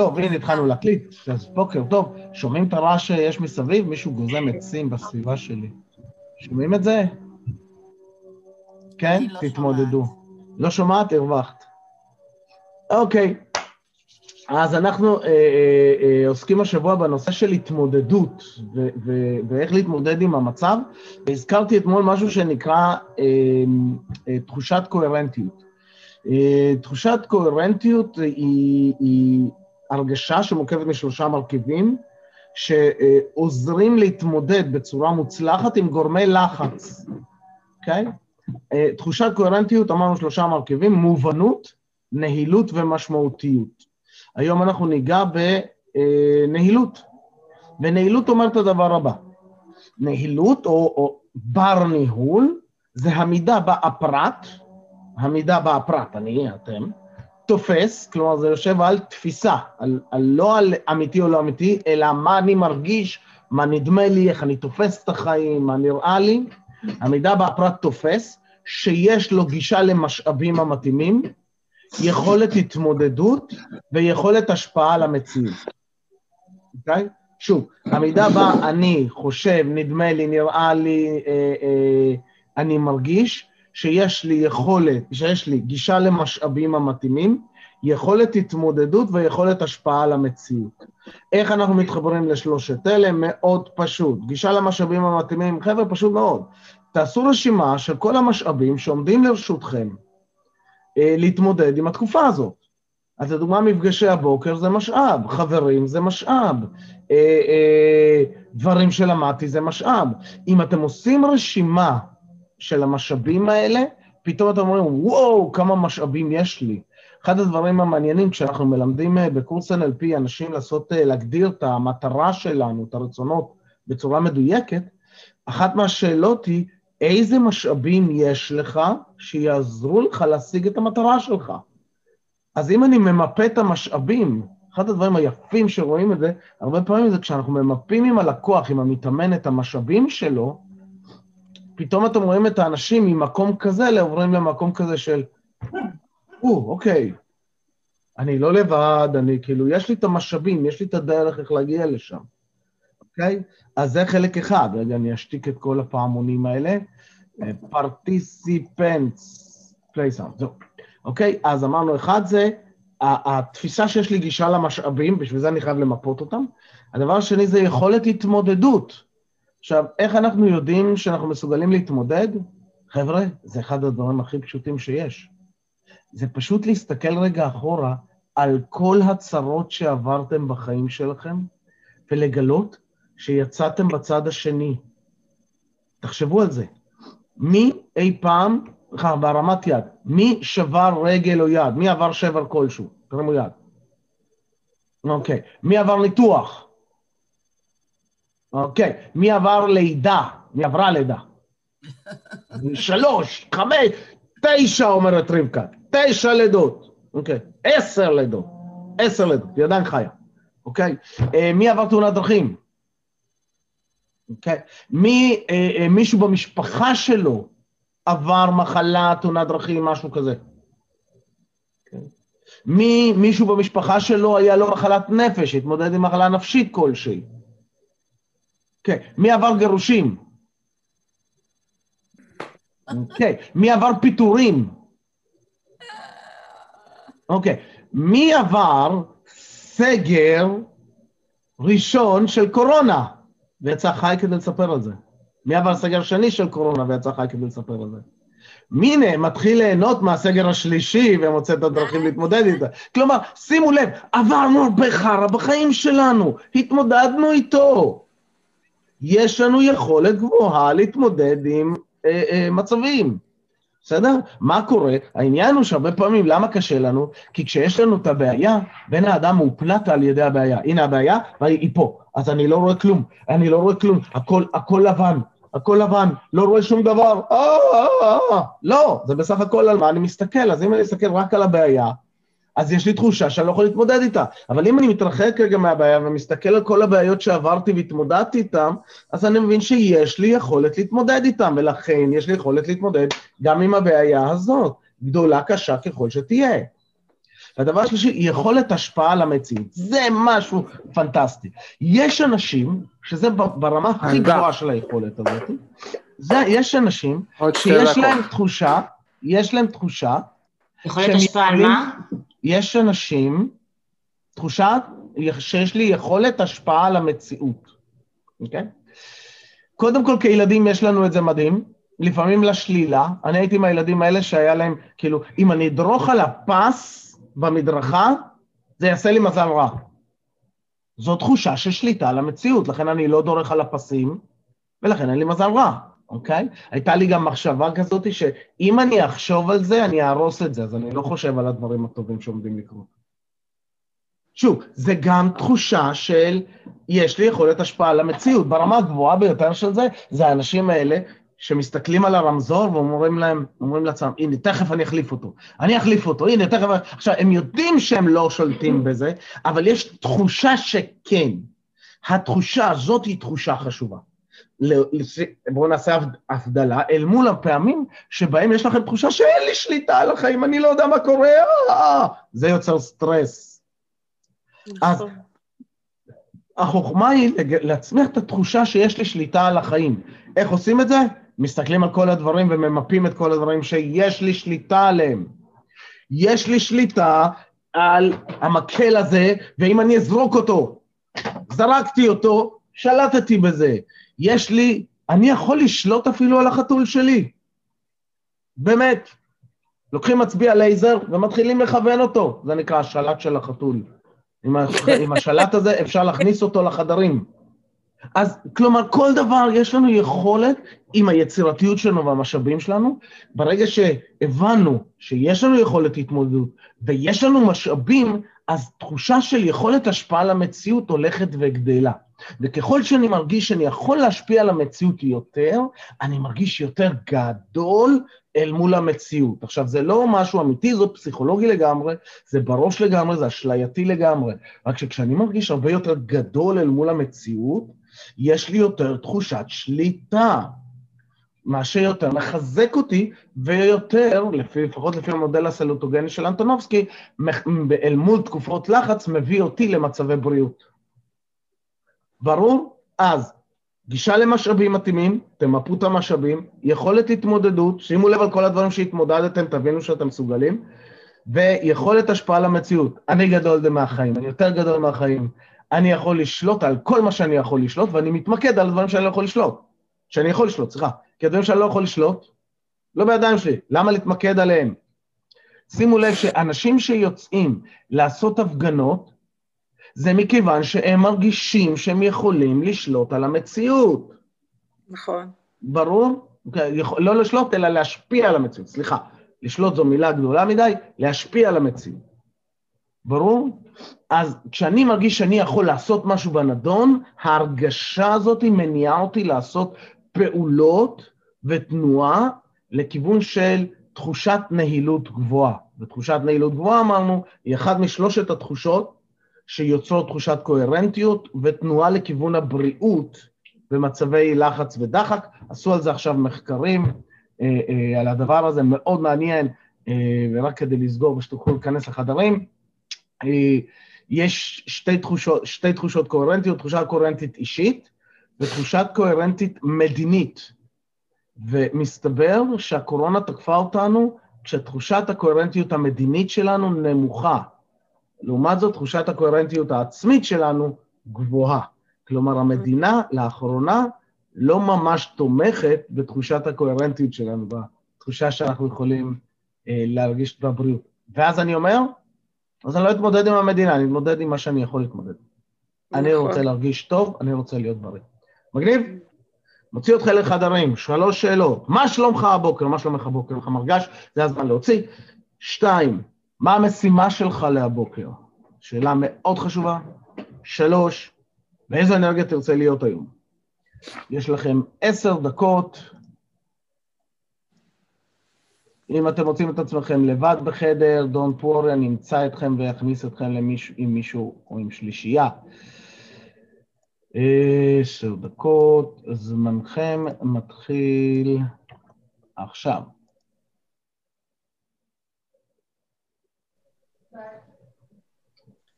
טוב, הנה התחלנו להקליט, אז בוקר טוב, שומעים את הרעש שיש מסביב? מישהו גוזם עצים בסביבה שלי. שומעים את זה? כן? תתמודדו. לא שומעת? הרווחת. אוקיי, אז אנחנו עוסקים השבוע בנושא של התמודדות, ואיך להתמודד עם המצב, והזכרתי אתמול משהו שנקרא תחושת קוהרנטיות. תחושת קוהרנטיות היא הרגשה שמורכבת משלושה מרכיבים, שעוזרים להתמודד בצורה מוצלחת עם גורמי לחץ, אוקיי? תחושת קוהרנטיות, אמרנו שלושה מרכיבים, מובנות, נהילות ומשמעותיות. היום אנחנו ניגע בנהילות, ונהילות אומרת הדבר הבא, נהילות או בר ניהול, זה המידה באפרט, המידה באפרט, אני, אתם, תופס, כלומר זה יושב על תפיסה, לא על אמיתי או לא אמיתי, אלא מה אני מרגיש, מה נדמה לי, איך אני תופס את החיים, מה נראה לי, המידה באפרט תופס, שיש לו גישה למשאבים המתאימים, יכולת התמודדות ויכולת השפעה על המציאות. אוקיי? שוב, המידה בה אני חושב, נדמה לי, נראה לי, אני מרגיש, שיש לי יכולת, שיש לי גישה למשאבים המתאימים, יכולת התמודדות ויכולת השפעה על המציאות. איך אנחנו מתחברים לשלושת אלה? מאוד פשוט. גישה למשאבים המתאימים, חבר'ה, פשוט מאוד. תעשו רשימה של כל המשאבים שעומדים לרשותכם, להתמודד עם התקופה הזאת. אז לדוגמה, מפגשי הבוקר זה משאב, חברים זה משאב, דברים שלמדתי זה משאב. אם אתם עושים רשימה של המשאבים האלה, פתאום אתם אומרים, וואו, כמה משאבים יש לי. אחד הדברים המעניינים, כשאנחנו מלמדים בקורס NLP, אנשים להגדיר את המטרה שלנו, את הרצונות, בצורה מדויקת, אחת מהשאלות היא, איזה משאבים יש לך שיעזרו לך להשיג את המטרה שלך? אז אם אני ממפה את המשאבים, אחד הדברים היפים שרואים את זה, הרבה פעמים זה כשאנחנו ממפים עם הלקוח, עם המתאמן את המשאבים שלו, פתאום אתם רואים את האנשים ממקום כזה, לעוברים למקום כזה של, אוקיי, אני לא לבד, אני כאילו, יש לי את המשאבים, יש לי את הדרך איך להגיע לשם. אוקיי? אז זה חלק אחד, רגע, אני אשתיק את כל הפעמונים האלה, participants, play sound, זהו. אוקיי, אז אמרנו אחד זה, התפיסה שיש לי גישה למשאבים, בשביל זה אני חייב למפות אותם, הדבר השני זה יכולת התמודדות, עכשיו, איך אנחנו יודעים שאנחנו מסוגלים להתמודד? חבר'ה, זה אחד הדברים הכי פשוטים שיש. זה פשוט להסתכל רגע אחורה על כל הצרות שעברתם בחיים שלכם, ולגלות שיצאתם בצד השני. תחשבו על זה. מי אי פעם, בהרמת יד, מי שבר רגל או יד? מי עבר שבר כלשהו? תרמו יד. אוקיי. מי עבר ניתוח? אוקיי, מי עבר לידה? מי עברה לידה? 3, 5, 9, אומרת רבקה. 9 לידות. אוקיי, 10 לידות. 10 לידות, ידן חיה. אוקיי, מי עבר תאונת דרכים? אוקיי, מישהו במשפחה שלו עבר מחלה, תאונת דרכים, משהו כזה. מישהו במשפחה שלו היה לו מחלת נפש, התמודד עם מחלה נפשית כלשהי. אוקיי, מי עבר גירושים? אוקיי, מי עבר פיטורים? אוקיי, מי עבר סגר ראשון של קורונה? ויצא חי כדי לספר על זה. מי עבר סגר שני של קורונה ויצא חי כדי לספר על זה? מיני מתחיל ליהנות מהסגר השלישי ומוצא את הדרכים להתמודד איתה. כלומר, שימו לב, עברנו הרבה חרא בחיים שלנו, התמודדנו איתו. יש לנו יכולת גבוהה להתמודד עם מצבים, בסדר? מה קורה? העניין הוא שהרבה פעמים, למה קשה לנו? כי כשיש לנו את הבעיה, בין האדם הוא פנט על ידי הבעיה. הנה הבעיה, והיא פה. אז אני לא רואה כלום, אני לא רואה כלום, הכל לבן, הכל לבן, לא רואה שום דבר. לא, זה בסך הכל על מה אני מסתכל. אז אם אני מסתכל רק על הבעיה, אז יש לי תחושה שאני לא יכול להתמודד איתה. אבל אם אני מתרחק רגע מהבעיה ומסתכל על כל הבעיות שעברתי והתמודדתי איתן, אז אני מבין שיש לי יכולת להתמודד איתן, ולכן יש לי יכולת להתמודד גם עם הבעיה הזאת, גדולה, קשה ככל שתהיה. והדבר השלישי, יכולת השפעה על המציאות. זה משהו פנטסטי. יש אנשים, שזה ברמה הכי גבוהה של היכולת הזאת, יש אנשים שיש להם תחושה, יכולת השפעה על מה? יש אנשים, תחושה שיש לי יכולת השפעה על המציאות. אוקיי? קודם כל, כילדים יש לנו את זה מדהים, לפעמים לשלילה, אני הייתי עם הילדים האלה שהיה להם, כאילו, אם אני אדרוך על הפס במדרכה, זה יעשה לי מזל רע. זו תחושה ששליטה על המציאות, לכן אני לא דורך על הפסים, ולכן אין לי מזל רע, אוקיי? הייתה לי גם מחשבה כזאת שאם אני אחשוב על זה, אני אהרוס את זה, אז אני לא חושב על הדברים הטובים שעומדים לקרות. שוב, זה גם תחושה של, יש לי יכולת השפעה על המציאות, ברמה הגבוהה ביותר של זה, זה האנשים האלה שמסתכלים על הרמזור ואומרים להם, אומרים לעצמם, הנה, תכף אני אחליף אותו, הנה, תכף, עכשיו, הם יודעים שהם לא שולטים בזה, אבל יש תחושה שכן, התחושה הזאת היא תחושה חשובה. בואו נעשה הבדלה, אל מול הפעמים שבהם יש לכם תחושה שאין לי שליטה על החיים, אני לא יודע מה קורה, זה יוצר סטרס. אז החוכמה היא להצמיח את התחושה שיש לי שליטה על החיים. איך עושים את זה? מסתכלים על כל הדברים וממפים את כל הדברים שיש לי שליטה עליהם. יש לי שליטה על המקל הזה, ואם אני אזרוק אותו, זרקתי אותו, שלטתי בזה. יש לי, אני יכול לשלוט אפילו על החתול שלי. באמת. לוקחים מצביע לייזר ומתחילים לכוון אותו. זה נקרא השלט של החתול. עם השלט הזה אפשר להכניס אותו לחדרים. אז כלומר, כל דבר יש לנו יכולת עם היצירתיות שלנו והמשאבים שלנו, ברגע שהבנו שיש לנו יכולת התמודדות ויש לנו משאבים, אז תחושה של יכולת השפעה על המציאות הולכת וגדלה. וככל שאני מרגיש שאני יכול להשפיע על המציאות יותר, אני מרגיש יותר גדול אל מול המציאות. עכשיו, זה לא משהו אמיתי, זה פסיכולוגי לגמרי, זה בראש לגמרי, זה אשלייתי לגמרי. רק שכשאני מרגיש הרבה יותר גדול אל מול המציאות, יש לי יותר תחושת שליטה. מה שיותר מחזק אותי, ויותר, לפחות לפי המודל הסלוטוגני של אנטונובסקי, אל מול תקופות לחץ, מביא אותי למצבי בריאות. ברור? אז, גישה למשאבים מתאימים, תמפו את המשאבים, יכולת התמודדות, שימו לב על כל הדברים שהתמודדתם, תבינו שאתם מסוגלים, ויכולת השפעה על המציאות. אני גדול מהחיים, אני יותר גדול מהחיים, אני יכול לשלוט על כל מה שאני יכול לשלוט, ואני מתמקד על הדברים שאני לא יכול לשלוט. כי הדברים שאני לא יכול לשלוט, לא בידיים שלי, למה להתמקד עליהם? שימו לב שאנשים שיוצאים לעשות הפגנות, זה מכיוון שהם מרגישים שהם יכולים לשלוט על המציאות. נכון. ברור? לא לשלוט, אלא להשפיע על המציאות. סליחה, לשלוט זו מילה גדולה מדי, להשפיע על המציאות. ברור? אז כשאני מרגיש שאני יכול לעשות משהו בנדון, ההרגשה הזאת מניעה אותי לעשות פעולות ותנועה לכיוון של תחושת נהילות גבוהה. ותחושת נהילות גבוהה, אמרנו, היא אחת משלושת התחושות, שיוצרות תחושת קוהרנטיות ותנועה לכיוון הבריאות במצבי לחץ ודחק. עשו על זה עכשיו מחקרים, על הדבר הזה, מאוד מעניין, ורק כדי לסגור ושתוכלו להיכנס לחדרים, יש שתי תחושות קוהרנטיות, תחושה קוהרנטית אישית ותחושת קוהרנטית מדינית. ומסתבר שהקורונה תקפה אותנו כשתחושת הקוהרנטיות המדינית שלנו נמוכה. לעומת זאת, תחושת הקוהרנטיות העצמית שלנו גבוהה. כלומר, המדינה לאחרונה לא ממש תומכת בתחושת הקוהרנטיות שלנו, בתחושה שאנחנו יכולים להרגיש בבריאות. ואז אני אומר, אז אני לא אתמודד עם המדינה, אני אתמודד עם מה שאני יכול להתמודד. אני רוצה להרגיש טוב, אני רוצה להיות בריא. מגניב? מוציא אותך לחדרים, 3 שאלות. מה שלומך הבוקר? איך מרגש? זה הזמן להוציא. 2. מה המשימה שלך להבוקר? שאלה מאוד חשובה. 3, באיזה אנרגיה תרצה להיות היום? יש לכם 10 דקות. אם אתם מוצאים את עצמכם לבד בחדר, דון פוריה נמצא אתכם ויכניס אתכם למישהו, עם מישהו או עם שלישייה. 10 דקות, זמנכם מתחיל עכשיו.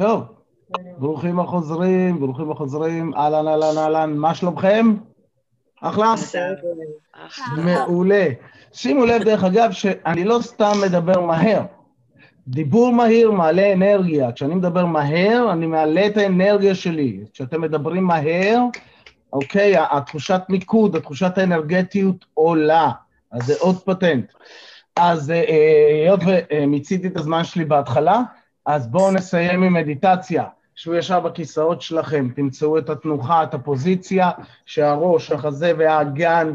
טוב, ברוכים החוזרים, ברוכים החוזרים, אהלן, אהלן, אהלן, מה שלומכם? אחלה? מעולה. שימו לב דרך אגב שאני לא סתם מדבר מהר. דיבור מהיר מעלה אנרגיה. כשאני מדבר מהר, אני מעלה את האנרגיה שלי. כשאתם מדברים מהר, אוקיי, התחושת מיקוד, התחושת האנרגטיות עולה. אז זה עוד פטנט. אז היות ומיציתי את הזמן שלי בהתחלה, אז בואו נסיים עם מדיטציה. שהוא ישב בכיסאות שלכם, תמצאו את התנוחה, את הפוזיציה, שהראש, החזה והאגן,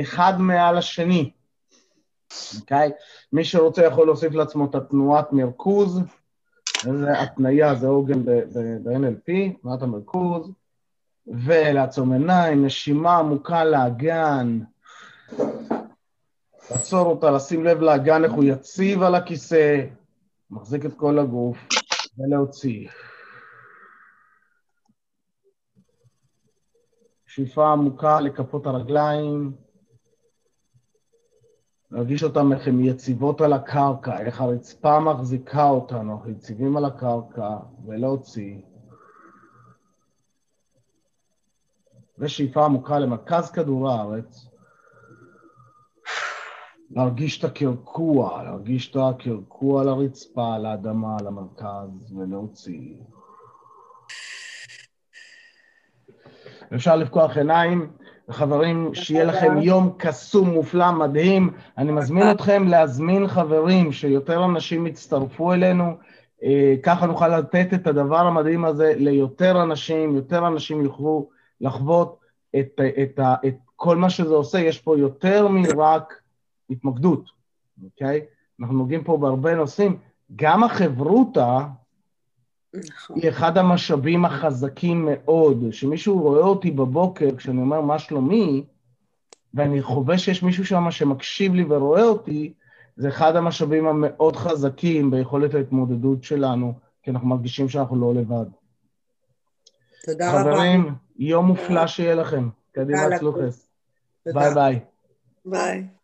אחד מעל השני. אוקיי? מי שרוצה יכול להוסיף לעצמו את התנועת מרכוז, איזו התניה, זה עוגן ב-NLP, תנועת המרכוז, ולעצום עיניים, נשימה עמוקה לאגן, לעצור אותה, לשים לב לאגן, איך הוא יציב על הכיסא, מחזיק את כל הגוף, ולהוציא. שאיפה עמוקה לכפות הרגליים, להרגיש אותם איך הן יציבות על הקרקע, איך הרצפה מחזיקה אותנו, אנחנו יציבים על הקרקע, ולהוציא. ושאיפה עמוקה למרכז כדור הארץ, להרגיש את הקרקוע, להרגיש את הקרקוע לרצפה, לאדמה, למרכז, ולהוציא. אפשר לפקוח עיניים, וחברים, שיהיה לכם יום קסום, מופלא, מדהים. אני מזמין אתכם להזמין חברים, שיותר אנשים יצטרפו אלינו, ככה נוכל לתת את הדבר המדהים הזה ליותר אנשים, יותר אנשים יוכלו לחוות את כל מה שזה עושה. יש פה יותר מרק התמקדות, אוקיי? אנחנו נוגעים פה בהרבה נושאים. גם החברותה, היא אחד המשאבים החזקים מאוד, שמישהו רואה אותי בבוקר, כשאני אומר מה שלומי, ואני חווה שיש מישהו שם שמקשיב לי ורואה אותי, זה אחד המשאבים המאוד חזקים ביכולת ההתמודדות שלנו, כי אנחנו מרגישים שאנחנו לא לבד. תודה רבה. חברים, יום מופלא שיהיה לכם. קדימה, צלוחס. ביי ביי. ביי.